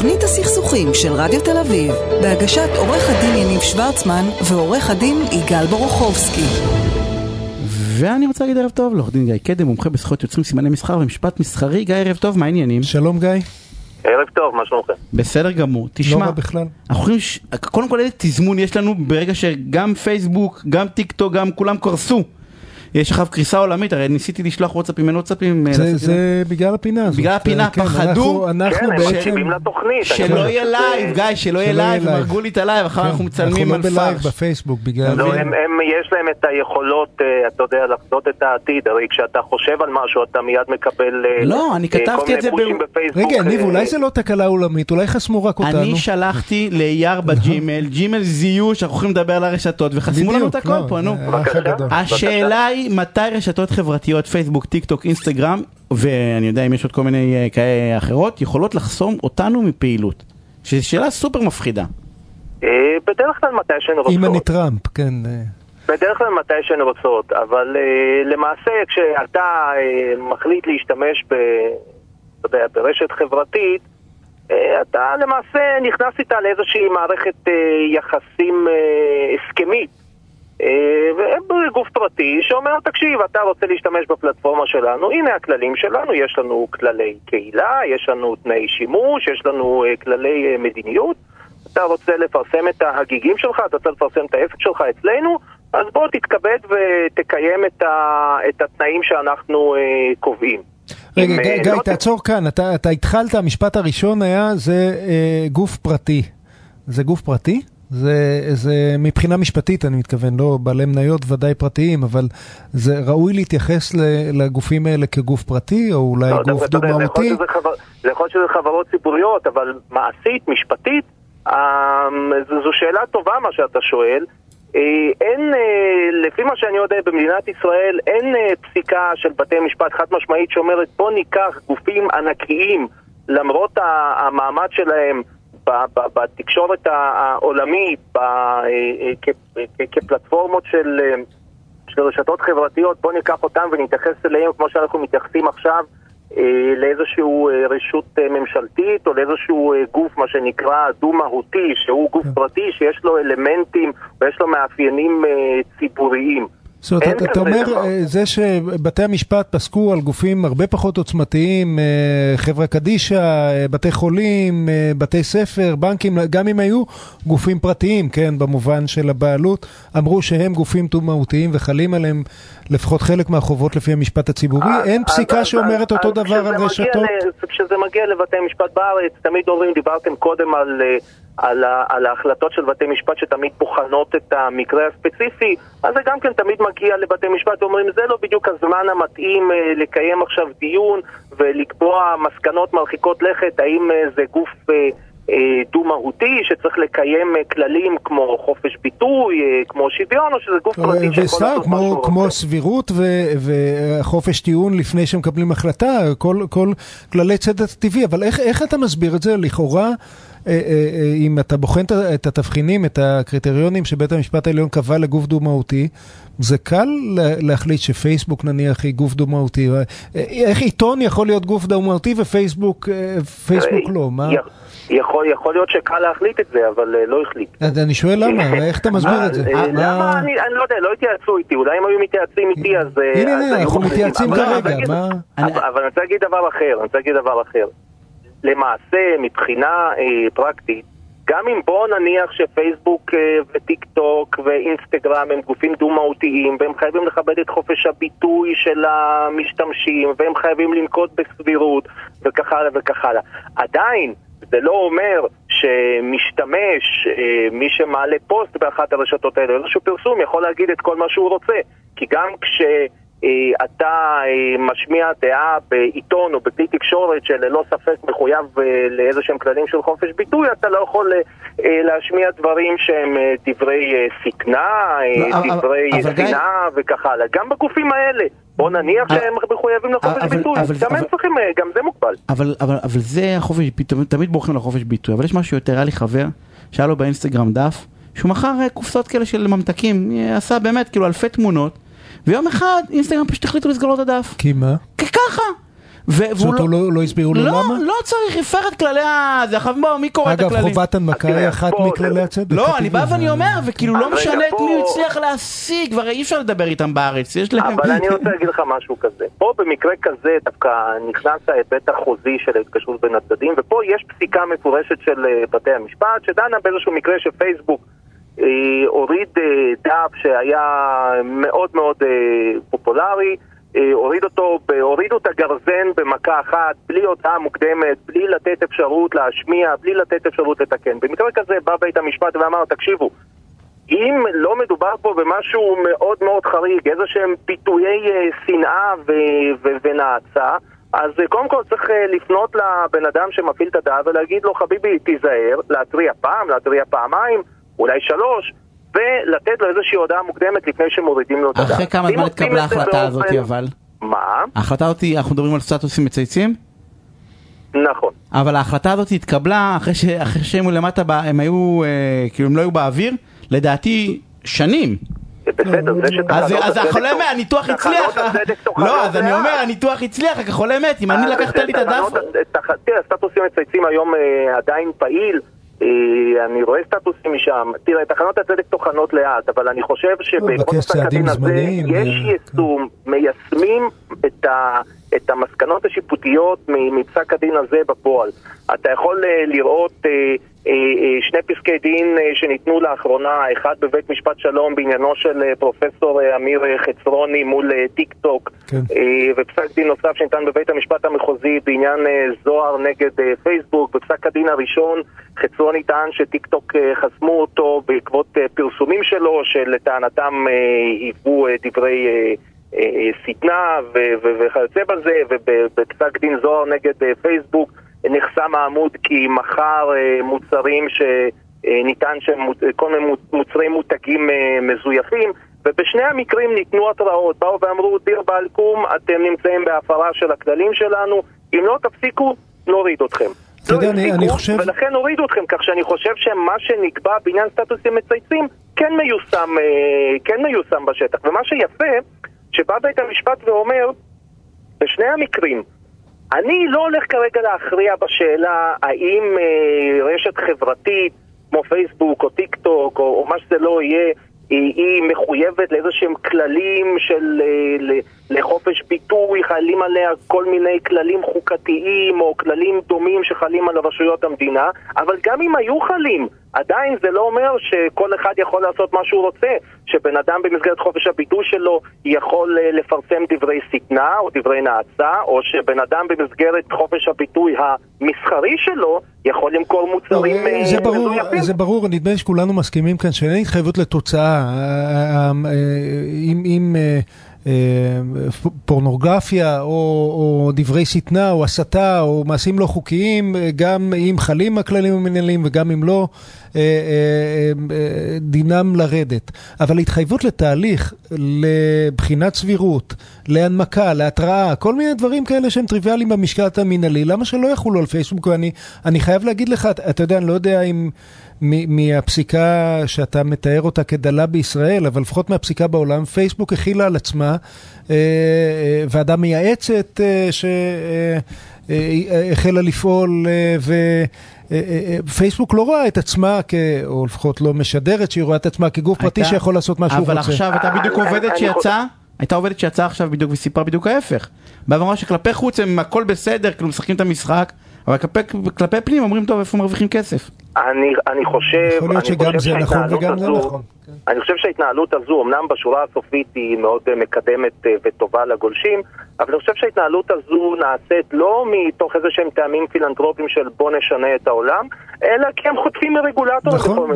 תוכנית הסכסוכים של רדיו תל אביב, בהגשת עורך הדין יניב שוורצמן ועורך הדין איגאל ברוכובסקי. ואני רוצה להגיד ערב טוב לעורך דין גיא קדם, מומחה בזכויות יוצרים, סימני מסחר ומשפט מסחרי. גיא, ערב טוב, מה העניינים? שלום גיא. ערב טוב, מה שלומכם? בסדר גמור. תשמע, לא בכלל. קודם כל איזה תזמון יש לנו ברגע שגם פייסבוק, גם טיקטוק, גם כולם קורסו. יש אחר קריסה עולמית, הרי ניסיתי לשלוח וואטסאפים, אין וואטסאפים. זה בגלל הפינה הזאת. בגלל הפינה, פחדו. כן, הם מקשיבים לתוכנית. שלא יהיה לייב, גיא, שלא יהיה לייב, מרגו לי את הלייב, אחר אנחנו מצלמים על פארש. אנחנו לא בלייב בפייסבוק, בגלל... לא, יש להם את היכולות, אתה יודע, לחזות את העתיד, הרי כשאתה חושב על משהו, אתה מיד מקבל... לא, אני כתבתי את זה... רגע, ניב, אולי זה לא תקלה עולמית, אולי חסמו רק אותנו. אני שלחתי לייר בג'ימל, ג'ימל זיהו, שאנחנו יכולים לדבר על הרשתות, וחסמו לנו את הכל פה, נו. השאלה מתי רשתות חברתיות, פייסבוק, טיק-טוק, אינסטגרם, ואני יודע אם יש עוד כל מיני כאלה אחרות, יכולות לחסום אותנו מפעילות? שזו שאלה סופר מפחידה. בדרך כלל מתי שהן רוצות. אם אני טראמפ, כן. בדרך כלל מתי שהן רוצות, אבל למעשה כשאתה מחליט להשתמש ברשת חברתית, אתה למעשה נכנס איתה לאיזושהי מערכת יחסים הסכמית. גוף פרטי שאומר, תקשיב, אתה רוצה להשתמש בפלטפורמה שלנו, הנה הכללים שלנו, יש לנו כללי קהילה, יש לנו תנאי שימוש, יש לנו כללי מדיניות. אתה רוצה לפרסם את ההגיגים שלך, אתה רוצה לפרסם את העסק שלך אצלנו, אז בוא תתכבד ותקיים את התנאים שאנחנו קובעים. רגע, גיא, תעצור כאן, אתה התחלת, המשפט הראשון היה, זה גוף פרטי. זה גוף פרטי? זה מבחינה משפטית, אני מתכוון, לא בעלי מניות ודאי פרטיים, אבל זה ראוי להתייחס לגופים האלה כגוף פרטי, או אולי לא, גוף דוגמאותי. זה יכול שזה חברות ציבוריות, אבל מעשית, משפטית, זו שאלה טובה מה שאתה שואל. אין, לפי מה שאני יודע, במדינת ישראל אין פסיקה של בתי משפט חד משמעית שאומרת, בוא ניקח גופים ענקיים, למרות המעמד שלהם, בתקשורת העולמית, כפלטפורמות של רשתות חברתיות, בוא ניקח אותם ונתייחס אליהם כמו שאנחנו מתייחסים עכשיו לאיזשהו רשות ממשלתית או לאיזשהו גוף, מה שנקרא דו-מהותי, שהוא גוף פרטי שיש לו אלמנטים ויש לו מאפיינים ציבוריים. זאת אומרת, אתה אומר, זה שבתי המשפט פסקו על גופים הרבה פחות עוצמתיים, חברה קדישה, בתי חולים, בתי ספר, בנקים, גם אם היו גופים פרטיים, כן, במובן של הבעלות, אמרו שהם גופים תומאותיים וחלים עליהם לפחות חלק מהחובות לפי המשפט הציבורי. אין פסיקה שאומרת אותו דבר על רשתות? כשזה מגיע לבתי משפט בארץ, תמיד אומרים, דיברתם קודם על ההחלטות של בתי משפט שתמיד בוחנות את המקרה הספציפי, אז זה גם כן תמיד מגיע לבתי משפט ואומרים, זה לא בדיוק הזמן המתאים לקיים עכשיו דיון ולקבוע מסקנות מרחיקות לכת, האם זה גוף דו-מהותי שצריך לקיים כללים כמו חופש ביטוי, כמו שוויון, או שזה גוף פרטי וסער, כמו סבירות וחופש טיעון לפני שמקבלים החלטה, כל כללי צדק טבעי. אבל איך אתה מסביר את זה? לכאורה אם אתה בוחן את התבחינים, את הקריטריונים שבית המשפט העליון קבע לגוף דו-מהותי, זה קל להחליט שפייסבוק נניח היא גוף דו-מהותי. איך עיתון יכול להיות גוף דו-מהותי ופייסבוק לא? יכול להיות שקל להחליט את זה, אבל לא החליט. אני שואל למה, איך אתה מסביר את זה? למה? אני לא יודע, לא התייעצו איתי, אולי אם היו מתייעצים איתי, אז... הנה, אנחנו מתייעצים כרגע. אבל אני רוצה להגיד דבר אחר, למעשה, מבחינה פרקטית, גם אם בוא נניח שפייסבוק וטיק טוק ואינסטגרם הם גופים דו-מהותיים, והם חייבים לכבד את חופש הביטוי של המשתמשים, והם חייבים לנקוט בסבירות, וכך הלאה וכך הלאה. עדיין, זה לא אומר שמשתמש, מי שמעלה פוסט באחת הרשתות האלה, איזשהו פרסום יכול להגיד את כל מה שהוא רוצה, כי גם אתה משמיע דעה בעיתון או בכלי תקשורת שללא ספק מחויב לאיזשהם כללים של חופש ביטוי, אתה לא יכול להשמיע דברים שהם דברי סכנה, דברי שנאה וכך הלאה. גם בגופים האלה, בוא נניח שהם מחויבים לחופש ביטוי, גם זה מוגבל. אבל זה החופש, תמיד בורחים לחופש ביטוי, אבל יש משהו יותר. היה לי חבר שהיה לו באינסטגרם דף, שהוא מחר קופסות כאלה של ממתקים, עשה באמת כאילו אלפי תמונות, ויום אחד אינסטגרם פשוט החליטו לסגור את הדף. כי מה? ככה. פשוט לא הסבירו לו למה? לא צריך לפרט כללי זה, מי קורא את הכללים? אגב, חובת הנמקה היא אחת מכללי הצדק. לא, אני בא ואני אומר, וכאילו לא משנה את מי הצליח להשיג, כבר אי אפשר לדבר איתם בארץ. אבל אני רוצה להגיד לך משהו כזה. פה במקרה כזה דווקא נכנס ההיבט החוזי של ההתקשרות בין הצדדים, ופה יש פסיקה מפורשת של בתי המשפט, שדנה באיזשהו מקרה שפייסבוק הוריד דף שהיה מאוד מאוד פופולרי, הורידו את הגרזן במכה אחת, בלי הודעה מוקדמת, בלי לתת אפשרות להשמיע, בלי לתת אפשרות לתקן. במקרה כזה בא בית המשפט ואמר, תקשיבו, אם לא מדובר פה במשהו מאוד מאוד חריג, איזה שהם פיתויי שנאה ונעצה, אז קודם כל צריך לפנות לבן אדם שמפעיל את הדעה ולהגיד לו, חביבי, תיזהר, להתריע פעם, להתריע פעמיים, אולי שלוש, ולתת לו איזושהי הודעה מוקדמת לפני שמורידים לו את הדעה. אחרי כמה זמן התקבלה ההחלטה הזאת, אבל? מה? ההחלטה הזאת, אנחנו מדברים על סטטוסים מצייצים? נכון. אבל ההחלטה הזאת התקבלה אחרי שהם למטה, הם היו, כאילו הם לא היו באוויר, לדעתי שנים. בסדר, זה שתחנות... אז החולה מת, הניתוח הצליח. לא, אז אני אומר, הניתוח הצליח, רק החולה מת, אם אני לקחת לי את הדף... תראה, סטטוסים מצייצים היום עדיין פעיל, אני רואה סטטוסים משם. תראה, תחנות הצדק תוכנות לאט, אבל אני חושב שבכל פסק הדין הזה יש יישום, מיישמים את המסקנות השיפוטיות מפסק הדין הזה בפועל. אתה יכול לראות שני פסקי דין שניתנו לאחרונה, אחד בבית משפט שלום בעניינו של פרופסור אמיר חצרוני מול טיקטוק, ופסק דין נוסף שניתן בבית המשפט המחוזי בעניין זוהר נגד פייסבוק. בפסק הדין הראשון חצרוני טען שטיקטוק חסמו אותו בעקבות פרסומים שלו שלטענתם היוו דברי שטנה וכיוצא בזה, ובפסק דין זוהר נגד פייסבוק נחסם העמוד כי מחר מוצרים שניתן כל מיני מוצרים מותגים מזויפים, ובשני המקרים ניתנו התראות, באו ואמרו דיר בעלקום, אתם נמצאים בהפרה של הכללים שלנו, אם לא תפסיקו נוריד אתכם. ולכן הורידו אתכם, כך שאני חושב שמה שנקבע בעניין סטטוסים מצייצים כן מיושם בשטח. ומה שיפה שבא בית המשפט ואומר בשני המקרים, אני לא הולך כרגע להכריע בשאלה האם רשת חברתית כמו פייסבוק או טיק טוק או מה שזה לא יהיה, היא מחויבת לאיזשהם כללים של לחופש ביטוי, חלים עליה כל מיני כללים חוקתיים או כללים דומים שחלים על רשויות המדינה, אבל גם אם היו חלים, עדיין זה לא אומר שכל אחד יכול לעשות מה שהוא רוצה, שבן אדם במסגרת חופש הביטוי שלו יכול לפרסם דברי שטנה או דברי נאצה, או שבן אדם במסגרת חופש הביטוי המסחרי שלו יכול למכור מוצרים מזויפים. זה ברור, נדמה שכולנו מסכימים כאן שאין התחייבות לתוצאה. אם פורנוגרפיה או דברי שטנה או הסתה או מעשים לא חוקיים, גם אם חלים הכללים המנהליים וגם אם לא, דינם לרדת. אבל התחייבות לתהליך, לבחינת סבירות, להנמקה, להתראה, כל מיני דברים כאלה שהם טריוויאליים במשקעת המנהלי, למה שלא יחולו על פייסבוק? אני חייב להגיד לך, אתה יודע, אני לא יודע אם מהפסיקה שאתה מתאר אותה כדלה בישראל, אבל לפחות מהפסיקה בעולם, פייסבוק הכילה על עצמה ועדה מייעצת שהחלה לפעול, ופייסבוק לא רואה את עצמה, או לפחות לא משדרת שהיא רואה את עצמה כגוף פרטי שיכול לעשות מה שהוא רוצה. אבל עכשיו אתה בדיוק הייתה עובדת שיצאה עכשיו בדיוק וסיפר בדיוק ההפך. בעבר שכלפי חוץ הם הכל בסדר, כאילו משחקים את המשחק, אבל כלפי פנים אומרים, טוב, איפה מרוויחים כסף? אני חושב שההתנהלות הזו, אמנם בשורה הסופית היא מאוד מקדמת וטובה לגולשים, אבל אני חושב שההתנהלות הזו נעשית לא מתוך איזה שהם טעמים פילנטרופיים של בוא נשנה את העולם, אלא כי הם חוטפים מרגולטור. נכון,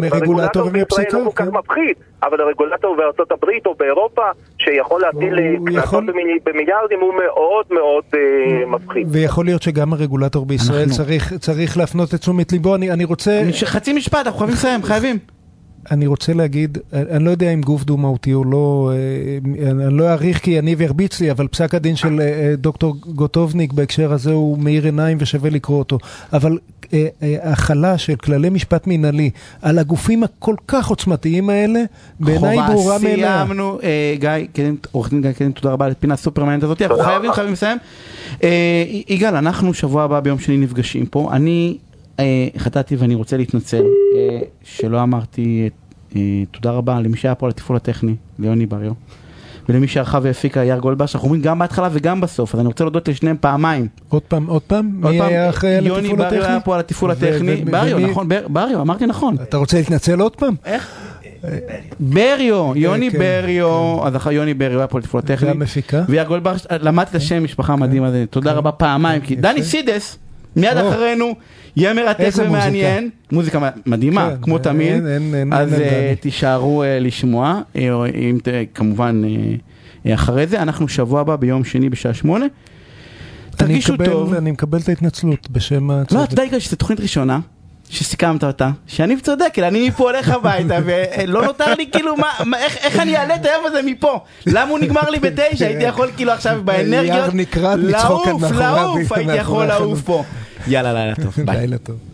מרגולטור ומפסיקה. הוא כך מפחיד, אבל הרגולטור בארצות הברית או באירופה, שיכול להטיל קנסות במיליארדים, הוא מאוד מאוד מפחיד. ויכול להיות שגם הרגולטור בישראל צריך להפנות את תשומת ליבו. אני רוצה... חצי משפט, אנחנו חייבים לסיים, חייבים. אני רוצה להגיד, אני לא יודע אם גוף דו-מהותי או לא, אני לא אעריך כי יניב ירביץ לי, אבל פסק הדין של דוקטור גוטוביץ בהקשר הזה הוא מאיר עיניים ושווה לקרוא אותו. אבל החלה של כללי משפט מנהלי על הגופים הכל כך עוצמתיים האלה, בעיניי ברורה מאליה. סיימנו, גיא, עורך דין גיא קדם, תודה רבה על פינה סופרמנט הזאת. אנחנו חייבים לסיים. יגאל, אנחנו שבוע הבא ביום שני נפגשים פה. אני חטאתי ואני רוצה להתנצל שלא אמרתי תודה רבה למי שהיה פה על התפעול הטכני, ליוני בריו, ולמי שערכה והפיקה יאיר גולדבש, אנחנו אומרים גם בהתחלה וגם בסוף, אז אני רוצה להודות לשניהם פעמיים. עוד פעם? מי היה אחרי על התפעול הטכני? יוני בריו היה פה על התפעול הטכני. בריו, נכון, בריו, אמרתי נכון. אתה רוצה להתנצל עוד פעם? איך? בריו, יוני בריו, אז אחרי יוני בריו היה פה על התפעול הטכני. והמפיקה? ויאיר גולדבש, למדת לשם משפחה מדהים הזה, תודה רבה פעמיים, כי דני סידס מיד אחרינו, יהיה מרתק ומעניין, מוזיקה מדהימה, כמו תמיד, אז תישארו לשמוע, כמובן אחרי זה, אנחנו שבוע הבא ביום שני בשעה 8:00, תרגישו טוב. אני מקבל את ההתנצלות בשם הצודק. לא, אתה יודע שזו תוכנית ראשונה, שסיכמת אותה, שאני צודק, כי אני מפה הולך הביתה, ולא נותר לי כאילו, איך אני אעלה את היום הזה מפה? למה הוא נגמר לי ב9:00? הייתי יכול כאילו עכשיו באנרגיות, לעוף, הייתי יכול לעוף פה. יאללה, לילה טוב. ביי.